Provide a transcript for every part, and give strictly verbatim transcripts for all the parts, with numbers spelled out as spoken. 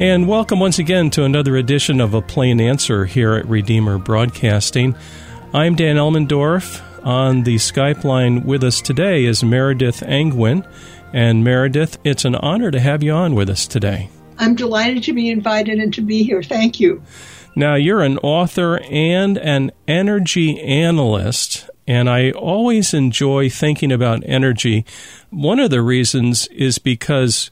And welcome once again to another edition of A Plain Answer here at Redeemer Broadcasting. I'm Dan Elmendorf. On the Skype line with us today is Meredith Angwin. And Meredith, it's an honor to have you on with us today. I'm delighted to be invited and to be here. Thank you. Now, you're an author and an energy analyst, and I always enjoy thinking about energy. One of the reasons is because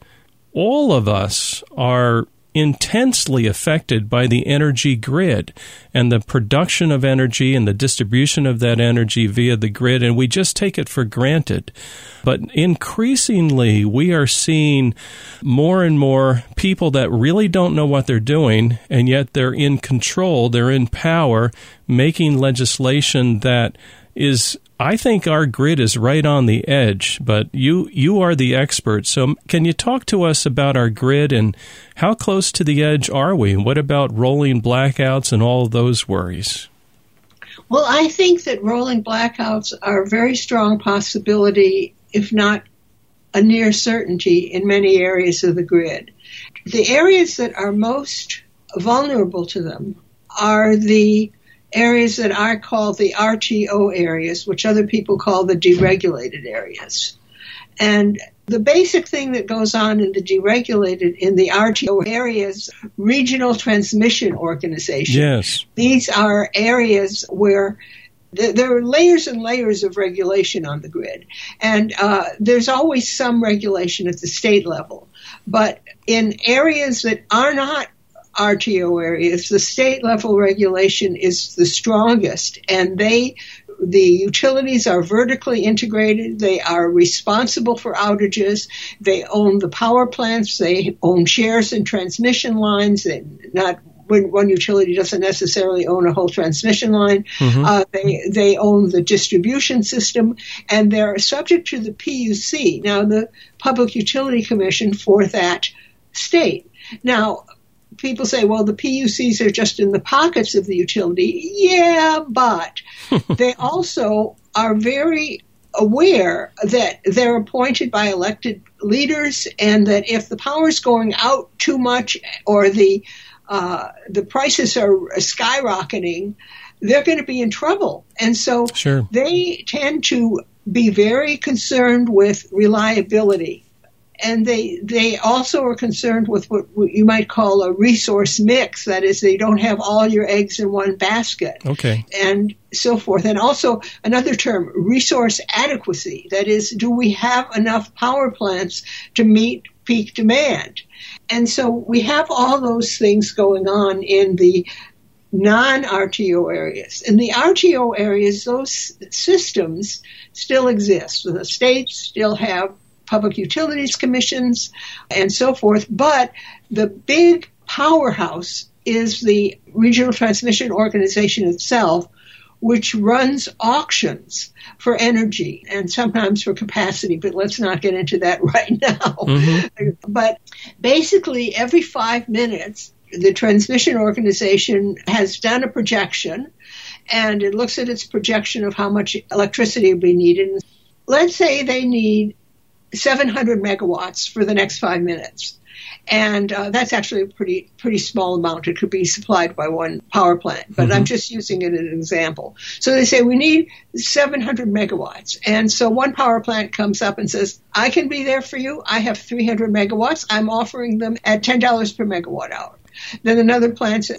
all of us are intensely affected by the energy grid and the production of energy and the distribution of that energy via the grid, and we just take it for granted. But increasingly, we are seeing more and more people that really don't know what they're doing, and yet they're in control, they're in power, making legislation that is, I think our grid is right on the edge, but you you are the expert. So can you talk to us about our grid and how close to the edge are we? And what about rolling blackouts and all those worries? Well, I think that rolling blackouts are a very strong possibility, if not a near certainty, in many areas of the grid. The areas that are most vulnerable to them are the areas that I call the R T O areas, which other people call the deregulated areas. And the basic thing that goes on in the deregulated, in the R T O areas, regional transmission organizations. Yes. These are areas where th- there are layers and layers of regulation on the grid. And uh, there's always some regulation at the state level. But in areas that are not R T O areas, the state level regulation is the strongest, and they, the utilities are vertically integrated. They are responsible for outages. They own the power plants. They own shares in transmission lines. They not When one utility doesn't necessarily own a whole transmission line. Mm-hmm. Uh, they they own the distribution system, and they're subject to the P U C, now the Public Utility Commission, for that state. Now, people say, well, the P U Cs are just in the pockets of the utility. Yeah, but they also are very aware that they're appointed by elected leaders, and that if the power's going out too much or the uh, the prices are skyrocketing, they're going to be in trouble. And so sure. They tend to be very concerned with reliability. And they they also are concerned with what you might call a resource mix. That is, they don't have all your eggs in one basket. Okay. And so forth. And also another term, resource adequacy. That is, do we have enough power plants to meet peak demand? And so we have all those things going on in the non-R T O areas. In the R T O areas, those systems still exist. The states still have public utilities commissions, and so forth. But the big powerhouse is the regional transmission organization itself, which runs auctions for energy and sometimes for capacity. But let's not get into that right now. Mm-hmm. But basically, every five minutes, the transmission organization has done a projection, and it looks at its projection of how much electricity will be needed. Let's say they need seven hundred megawatts for the next five minutes. And uh, that's actually a pretty pretty small amount. It could be supplied by one power plant, but mm-hmm. I'm just using it as an example. So they say we need seven hundred megawatts. And so one power plant comes up and says, I can be there for you. I have three hundred megawatts. I'm offering them at ten dollars per megawatt hour. Then another plant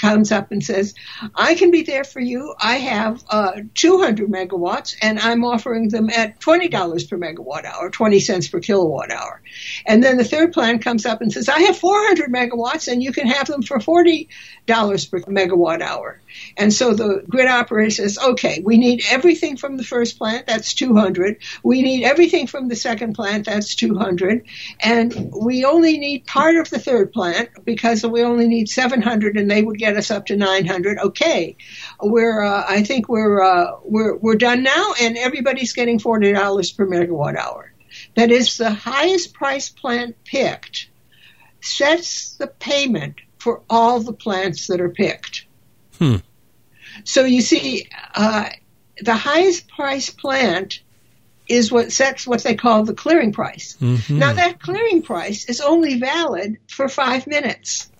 comes up and says, I can be there for you. I have uh, two hundred megawatts, and I'm offering them at twenty dollars per megawatt hour, twenty cents per kilowatt hour. And then the third plant comes up and says, I have four hundred megawatts, and you can have them for forty dollars per megawatt hour. And so the grid operator says, okay, we need everything from the first plant, that's two hundred. We need everything from the second plant, that's two hundred. And we only need part of the third plant because we only need seven hundred, and they would get us up to nine hundred. Okay, we're uh, I think we're uh, we're we're done now, and everybody's getting forty dollars per megawatt hour. That is, the highest price plant picked sets the payment for all the plants that are picked. Hmm. So you see, uh, the highest price plant is what sets what they call the clearing price. Mm-hmm. Now, that clearing price is only valid for five minutes.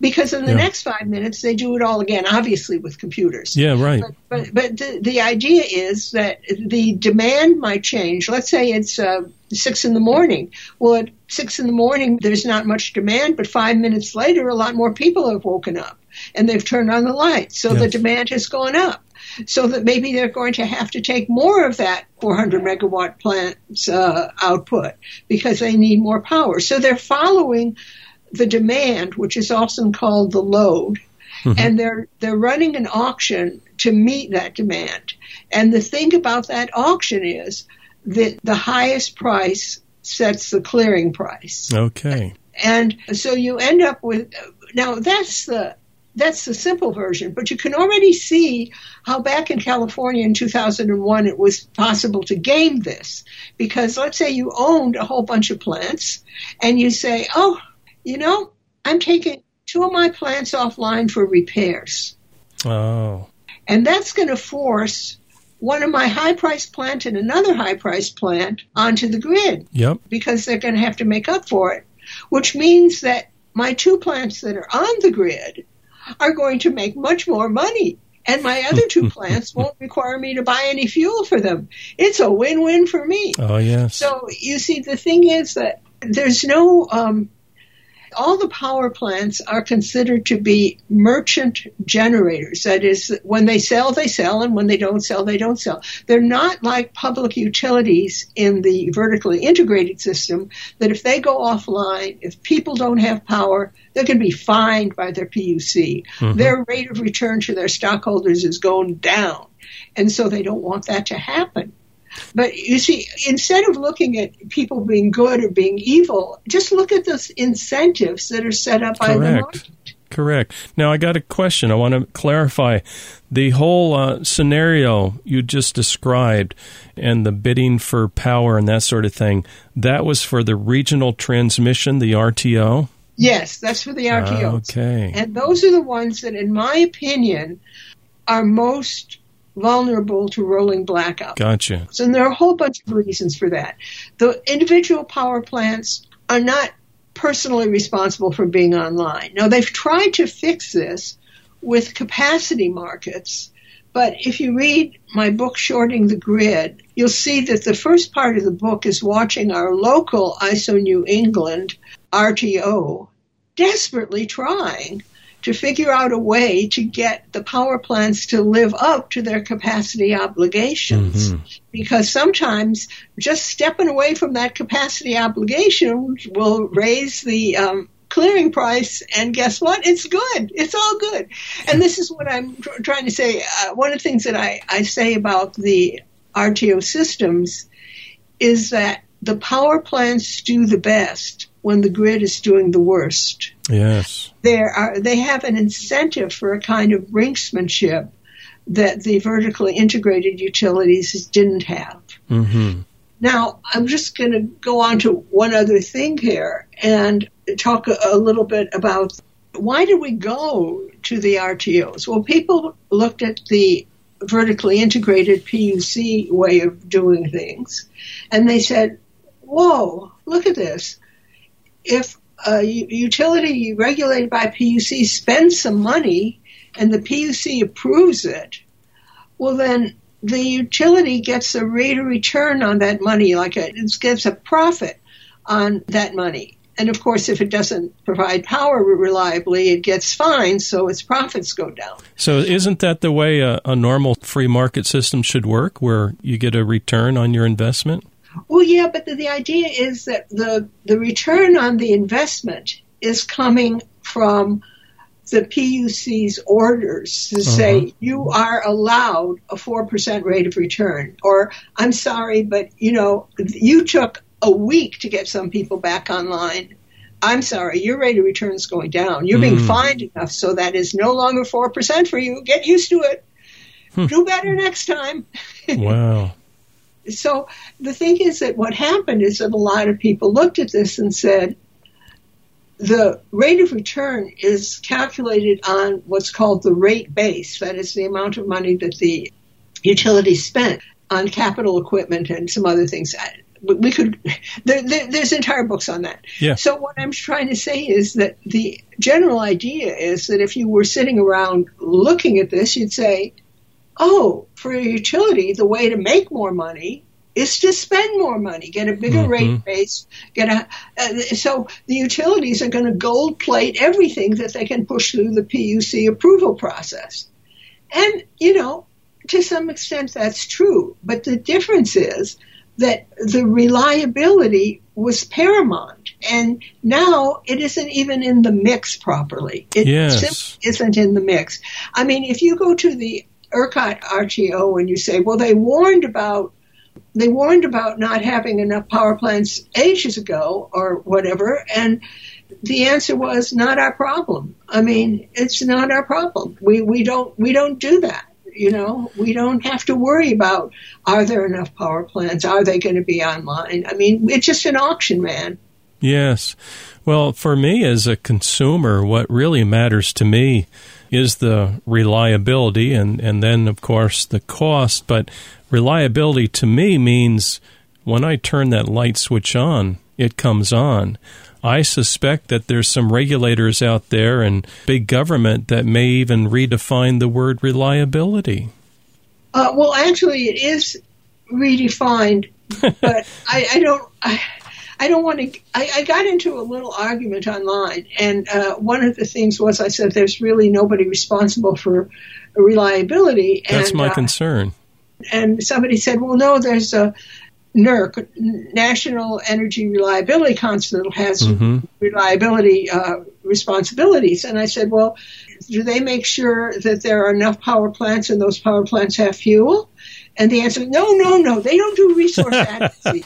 Because in the yeah. next five minutes, they do it all again, obviously with computers. Yeah, right. But but, but the, the idea is that the demand might change. Let's say it's uh, six in the morning. Well, at six in the morning, there's not much demand, but five minutes later, a lot more people have woken up and they've turned on the lights. So yes. the demand has gone up. So that maybe they're going to have to take more of that four hundred megawatt plant's uh, output because they need more power. So they're following the demand, which is often called the load, mm-hmm. and they're they're running an auction to meet that demand. And the thing about that auction is that the highest price sets the clearing price. Okay. And so you end up with now that's the that's the simple version, but you can already see how back in California in two thousand one it was possible to game this, because let's say you owned a whole bunch of plants and you say, oh, you know, I'm taking two of my plants offline for repairs. Oh. And that's going to force one of my high-priced plant and another high-priced plant onto the grid. Yep. Because they're going to have to make up for it, which means that my two plants that are on the grid are going to make much more money. And my other two plants won't require me to buy any fuel for them. It's a win-win for me. Oh, yes. So, you see, the thing is that there's no... Um, all the power plants are considered to be merchant generators. That is, when they sell, they sell, and when they don't sell, they don't sell. They're not like public utilities in the vertically integrated system, that if they go offline, if people don't have power, they're going to be fined by their P U C. Mm-hmm. Their rate of return to their stockholders is going down, and so they don't want that to happen. But you see, instead of looking at people being good or being evil, just look at those incentives that are set up Correct. by the market. Correct. Now, I got a question. I want to clarify the whole uh, scenario you just described and the bidding for power and that sort of thing. That was for the regional transmission, the R T O? Yes, that's for the R T Os. Okay. And those are the ones that, in my opinion, are most vulnerable to rolling blackout. Gotcha. So there are a whole bunch of reasons for that. The individual power plants are not personally responsible for being online. Now, they've tried to fix this with capacity markets, but if you read my book, Shorting the Grid, you'll see that the first part of the book is watching our local I S O New England R T O desperately trying to figure out a way to get the power plants to live up to their capacity obligations. Mm-hmm. Because sometimes just stepping away from that capacity obligation will raise the um, clearing price, and guess what? It's good. It's all good. And this is what I'm tr- trying to say. Uh, one of the things that I, I say about the R T O systems is that the power plants do the best when the grid is doing the worst. Yes. There are, they have an incentive for a kind of brinksmanship that the vertically integrated utilities didn't have. Mm-hmm. Now, I'm just going to go on to one other thing here and talk a, a little bit about why did we go to the R T Os? Well, people looked at the vertically integrated P U C way of doing things, and they said, whoa, look at this. If a utility regulated by P U C spends some money and the P U C approves it, well, then the utility gets a rate of return on that money, like a, it gets a profit on that money. And, of course, if it doesn't provide power reliably, it gets fined, so its profits go down. So isn't that the way a, a normal free market system should work, where you get a return on your investment? Well, yeah, but the, the idea is that the, the return on the investment is coming from the P U C's orders to uh-huh. say you are allowed a four percent rate of return, or I'm sorry, but, you know, you took a week to get some people back online. I'm sorry, your rate of return is going down. You're mm. being fined enough, so that is no longer four percent for you. Get used to it. Hmm. Do better next time. Wow. So the thing is that what happened is that a lot of people looked at this and said, the rate of return is calculated on what's called the rate base. That is the amount of money that the utility spent. on capital equipment and some other things. I, we could there, there, there's entire books on that. Yeah. So what I'm trying to say is that the general idea is that if you were sitting around looking at this, you'd say, oh, for a utility, the way to make more money is to spend more money, get a bigger mm-hmm. rate base. Get a, uh, so the utilities are going to gold plate everything that they can push through the P U C approval process. And, you know, to some extent that's true. But the difference is that the reliability was paramount. And now it isn't even in the mix properly. It yes. simply isn't in the mix. I mean, if you go to the ERCOT R T O and you say, well, they warned about They warned about not having enough power plants ages ago or whatever, and the answer was not our problem. I mean, it's not our problem. We we don't we don't do that. You know, we don't have to worry about are there enough power plants? Are they going to be online? I mean, it's just an auction, man. Yes. Well, for me as a consumer, what really matters to me is the reliability and, and then, of course, the cost. But reliability to me means when I turn that light switch on, it comes on. I suspect that there's some regulators out there and big government that may even redefine the word reliability. Uh, well, actually, it is redefined, but I, I don't... I... I don't want to. I, I got into a little argument online, and uh, one of the things was I said there's really nobody responsible for reliability. That's and, my uh, concern. And somebody said, well, no, there's a N E R C, National Energy Reliability Council, that has mm-hmm. reliability uh, responsibilities. And I said, well, do they make sure that there are enough power plants and those power plants have fuel? And the answer, no, no, no, they don't do resource adequacy.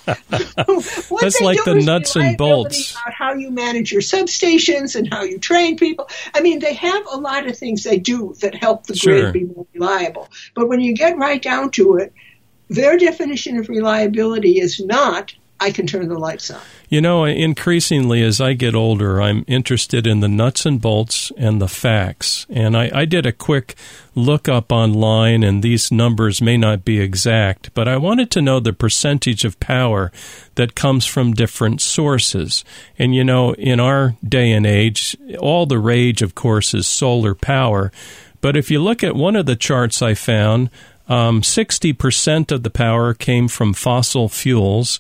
What That's they like do the is nuts and bolts. About how you manage your substations and how you train people. I mean, they have a lot of things they do that help the sure. grid be more reliable. But when you get right down to it, their definition of reliability is not, I can turn the lights on. You know, increasingly as I get older, I'm interested in the nuts and bolts and the facts. And I, I did a quick lookup online, and these numbers may not be exact, but I wanted to know the percentage of power that comes from different sources. And, you know, in our day and age, all the rage, of course, is solar power. But if you look at one of the charts I found, um, sixty percent of the power came from fossil fuels.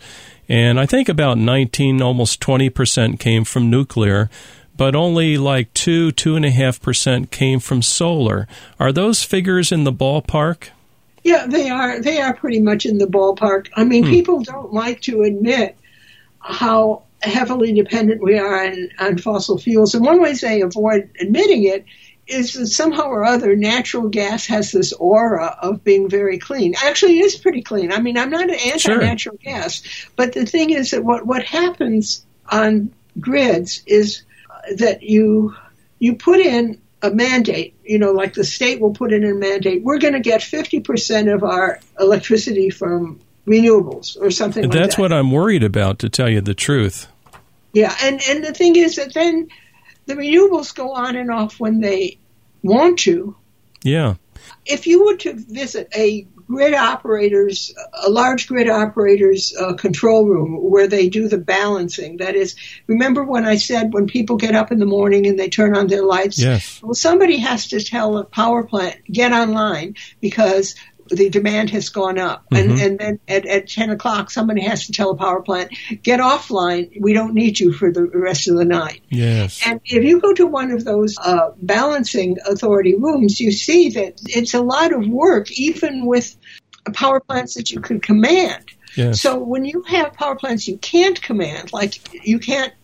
And I think about nineteen, almost twenty percent came from nuclear, but only like two, two and a half percent came from solar. Are those figures in the ballpark? Yeah, they are. They are pretty much in the ballpark. I mean, hmm. people don't like to admit how heavily dependent we are on, on fossil fuels. And one way they avoid admitting it is that somehow or other natural gas has this aura of being very clean. Actually, it is pretty clean. I mean, I'm not an anti-natural sure. gas, but the thing is that what, what happens on grids is that you you put in a mandate, you know, like the state will put in a mandate, we're going to get fifty percent of our electricity from renewables or something like that. That's what I'm worried about, to tell you the truth. Yeah, and, and the thing is that then the renewables go on and off when they want to. Yeah. If you were to visit a grid operator's, a large grid operator's uh, control room where they do the balancing, that is, remember when I said when people get up in the morning and they turn on their lights? Yes. Well, somebody has to tell a power plant, get online because the demand has gone up. Mm-hmm. And, and then at, at ten o'clock, somebody has to tell a power plant, get offline. We don't need you for the rest of the night. Yes. And if you go to one of those uh, balancing authority rooms, you see that it's a lot of work, even with power plants that you can command. Yes. So when you have power plants you can't command, like you can't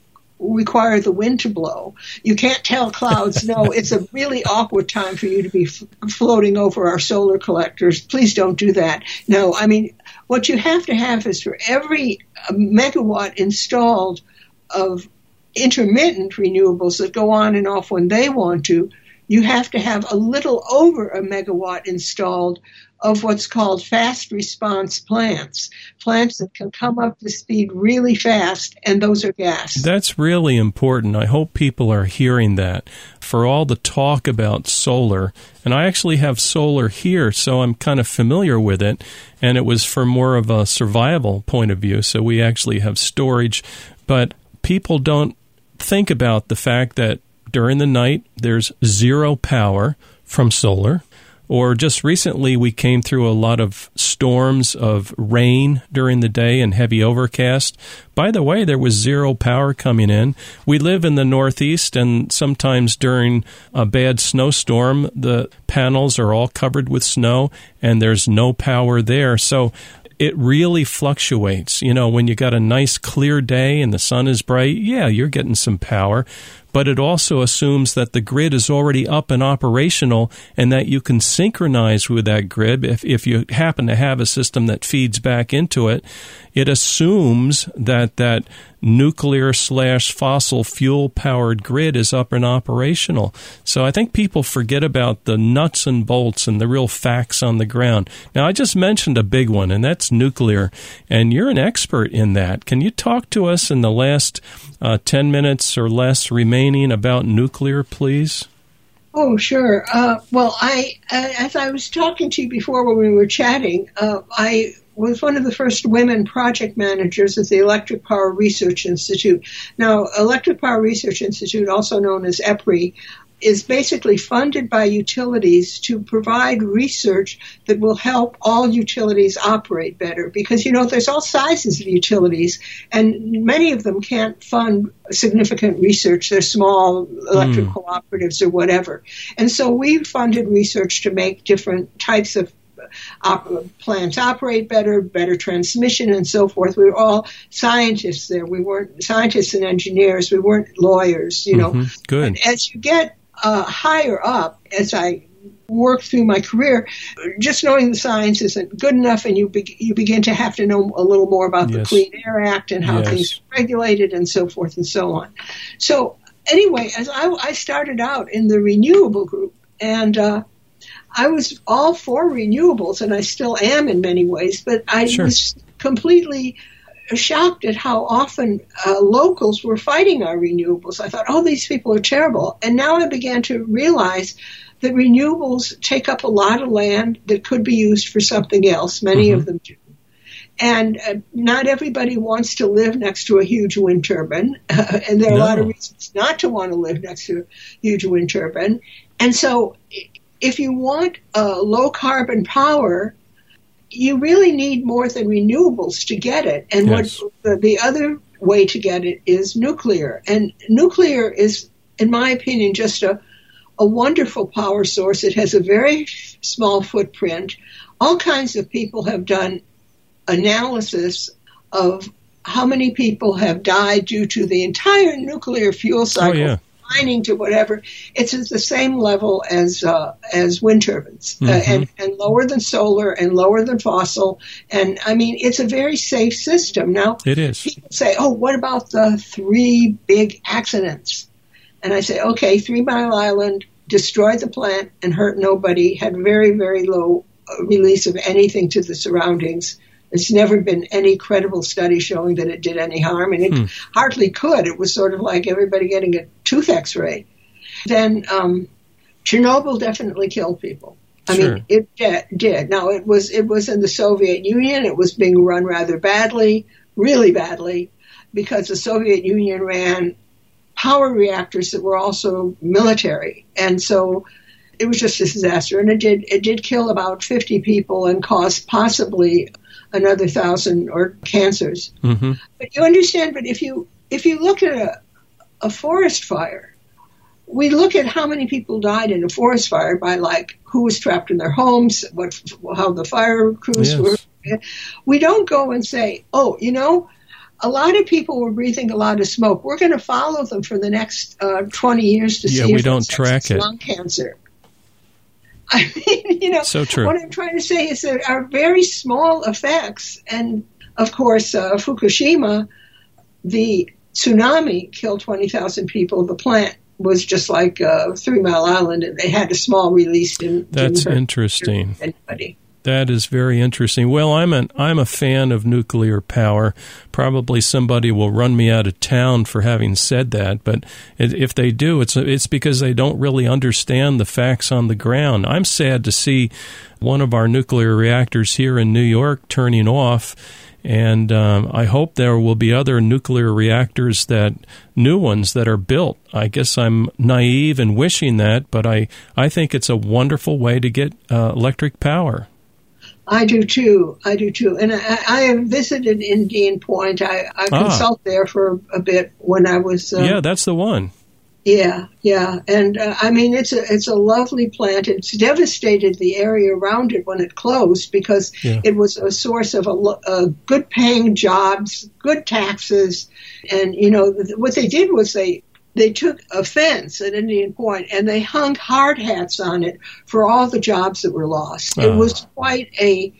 require the wind to blow. You can't tell clouds, no, it's a really awkward time for you to be f- floating over our solar collectors. Please don't do that. No, I mean, what you have to have is for every megawatt installed of intermittent renewables that go on and off when they want to, you have to have a little over a megawatt installed of what's called fast response plants, plants that can come up to speed really fast, and those are gas. That's really important. I hope people are hearing that. For all the talk about solar, and I actually have solar here, so I'm kind of familiar with it, and it was for more of a survival point of view, so we actually have storage, but people don't think about the fact that during the night there's zero power from solar. Or just recently we came through a lot of storms of rain during the day and heavy overcast. By the way, there was zero power coming in. We live in the Northeast, and sometimes during a bad snowstorm, the panels are all covered with snow, and there's no power there. So it really fluctuates. You know, when you got a nice clear day and the sun is bright, yeah, you're getting some power. But it also assumes that the grid is already up and operational and that you can synchronize with that grid. If, if you happen to have a system that feeds back into it, it assumes that that nuclear slash fossil fuel powered grid is up and operational. So I think people forget about the nuts and bolts and the real facts on the ground. Now, I just mentioned a big one, and that's nuclear. And you're an expert in that. Can you talk to us in the last uh, ten minutes or less remaining about nuclear, please? Oh, sure. Uh, well, I, as I was talking to you before when we were chatting, uh, I was one of the first women project managers at the Electric Power Research Institute. Now, Electric Power Research Institute, also known as EPRI, is basically funded by utilities to provide research that will help all utilities operate better. Because, you know, there's all sizes of utilities, and many of them can't fund significant research. They're small electric mm. cooperatives or whatever. And so we've funded research to make different types of Op- plants operate better, better transmission, and so forth. We were all scientists there. We weren't scientists and engineers. We weren't lawyers, you know. Mm-hmm. Good. And as you get uh, higher up, as I worked through my career, just knowing the science isn't good enough, and you be- you begin to have to know a little more about yes. the Clean Air Act and how yes. things are regulated and so forth and so on. So anyway, as I, I started out in the renewable group, and uh, I was all for renewables, and I still am in many ways, but I sure. was completely shocked at how often uh, locals were fighting our renewables. I thought, oh, these people are terrible. And now I began to realize that renewables take up a lot of land that could be used for something else. Many mm-hmm. of them do. And uh, not everybody wants to live next to a huge wind turbine, uh, and there are no. a lot of reasons not to want to live next to a huge wind turbine. And so if you want uh, low-carbon power, you really need more than renewables to get it. And yes. what the, the other way to get it is nuclear. And nuclear is, in my opinion, just a, a wonderful power source. It has a very small footprint. All kinds of people have done analysis of how many people have died due to the entire nuclear fuel cycle. Oh, yeah. mining to whatever, it's at the same level as uh, as wind turbines, mm-hmm. uh, and, and lower than solar and lower than fossil. And, I mean, it's a very safe system. Now, it is. People say, oh, what about the three big accidents? And I say, okay, Three Mile Island destroyed the plant and hurt nobody, had very, very low release of anything to the surroundings. It's never been any credible study showing that it did any harm, and it hmm. hardly could. It was sort of like everybody getting a tooth x-ray. Then um, Chernobyl definitely killed people. I sure. mean, it de- did. Now, it was it was in the Soviet Union. It was being run rather badly, really badly, because the Soviet Union ran power reactors that were also military. And so it was just a disaster, and it did it did kill about fifty people and caused possibly another thousand or cancers. Mm-hmm. But you understand, but if you if you look at a, a forest fire, we look at how many people died in a forest fire by like who was trapped in their homes, what how the fire crews yes. were. We don't go and say, oh, you know, a lot of people were breathing a lot of smoke. We're going to follow them for the next uh, twenty years to yeah, see we if don't track it. Lung cancer. I mean, you know, so true. What I'm trying to say is there are very small effects. And, of course, uh, Fukushima, the tsunami killed twenty thousand people. The plant was just like uh, Three Mile Island, and they had a small release. In, That's in interesting. Anybody. That is very interesting. Well, I'm an I'm a fan of nuclear power. Probably somebody will run me out of town for having said that, but if they do, it's it's because they don't really understand the facts on the ground. I'm sad to see one of our nuclear reactors here in New York turning off, and um, I hope there will be other nuclear reactors, that new ones that are built. I guess I'm naive in wishing that, but I, I think it's a wonderful way to get uh, electric power. I do, too. I do, too. And I, I have visited Indian Point. I, I ah. consult there for a bit when I was... Uh, yeah, that's the one. Yeah, yeah. And, uh, I mean, it's a it's a lovely plant. It's devastated the area around it when it closed, because yeah. it was a source of a, a good-paying jobs, good taxes. And, you know, th- what they did was they... They took offense at Indian Point, and they hung hard hats on it for all the jobs that were lost. It uh, was quite a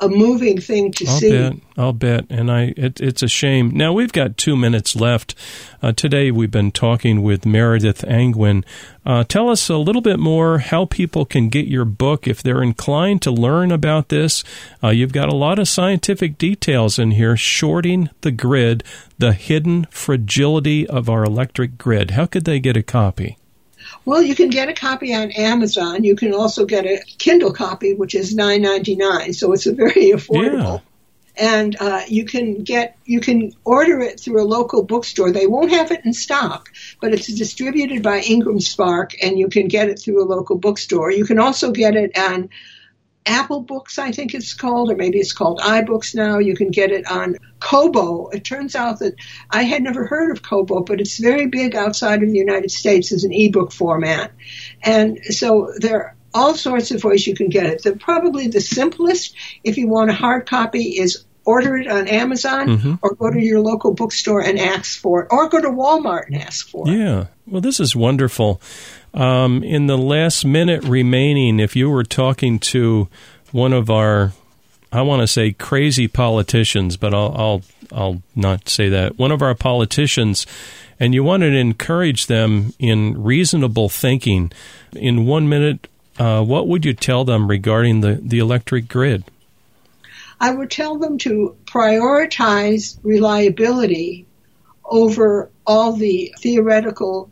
a moving thing to I'll see. Bet, I'll bet, and I it, it's a shame. Now, we've got two minutes left. Uh, today we've been talking with Meredith Angwin. Uh, tell us a little bit more how people can get your book if they're inclined to learn about this. Uh, you've got a lot of scientific details in here, Shorting the Grid, the Hidden Fragility of Our Electric Grid. How could they get a copy? Well, you can get a copy on Amazon. You can also get a Kindle copy, which is nine ninety-nine, so it's a very affordable. Yeah. And uh, you can get you can order it through a local bookstore. They won't have it in stock, but it's distributed by IngramSpark, and you can get it through a local bookstore. You can also get it on Apple Books, I think it's called, or maybe it's called iBooks now. You can get it on Kobo. It turns out that I had never heard of Kobo, but it's very big outside of the United States as an ebook format. And so there are all sorts of ways you can get it. The, probably the simplest, if you want a hard copy, is order it on Amazon, mm-hmm. or go to your local bookstore and ask for it, or go to Walmart and ask for it. Yeah. Well, this is wonderful. Um, in the last minute remaining, if you were talking to one of our, I want to say crazy politicians, but I'll, I'll I'll not say that, one of our politicians, and you wanted to encourage them in reasonable thinking, in one minute, uh, what would you tell them regarding the, the electric grid? I would tell them to prioritize reliability over all the theoretical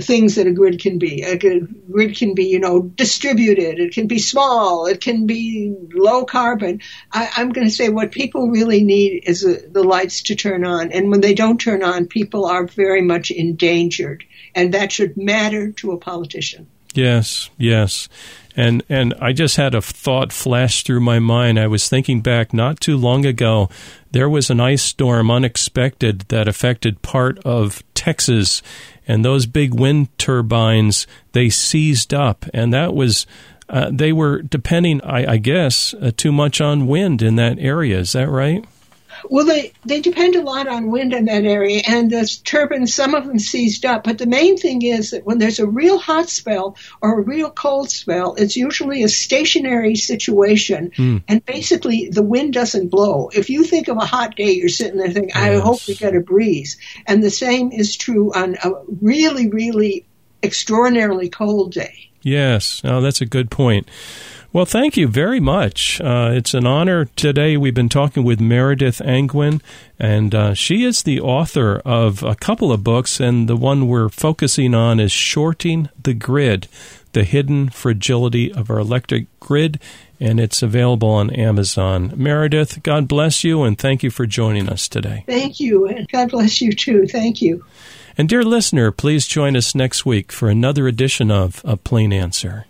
things that a grid can be. A grid can be, you know, distributed. It can be small. It can be low carbon. I, I'm going to say what people really need is a, the lights to turn on. And when they don't turn on, people are very much endangered. And that should matter to a politician. Yes, yes. And and I just had a thought flash through my mind. I was thinking back not too long ago, there was an ice storm unexpected that affected part of Texas, and those big wind turbines, they seized up, and that was uh, they were depending, I, I guess, uh, too much on wind in that area. Is that right? Well, they, they depend a lot on wind in that area, and the turbines, some of them seized up. But the main thing is that when there's a real hot spell or a real cold spell, it's usually a stationary situation, mm. and basically the wind doesn't blow. If you think of a hot day, you're sitting there thinking, yes. I hope we get a breeze. And the same is true on a really, really extraordinarily cold day. Yes. Oh, that's a good point. Well, thank you very much. Uh, it's an honor. Today we've been talking with Meredith Angwin, and uh, she is the author of a couple of books, and the one we're focusing on is Shorting the Grid, the Hidden Fragility of Our Electric Grid, and it's available on Amazon. Meredith, God bless you, and thank you for joining us today. Thank you, and God bless you too. Thank you. And dear listener, please join us next week for another edition of A Plain Answer.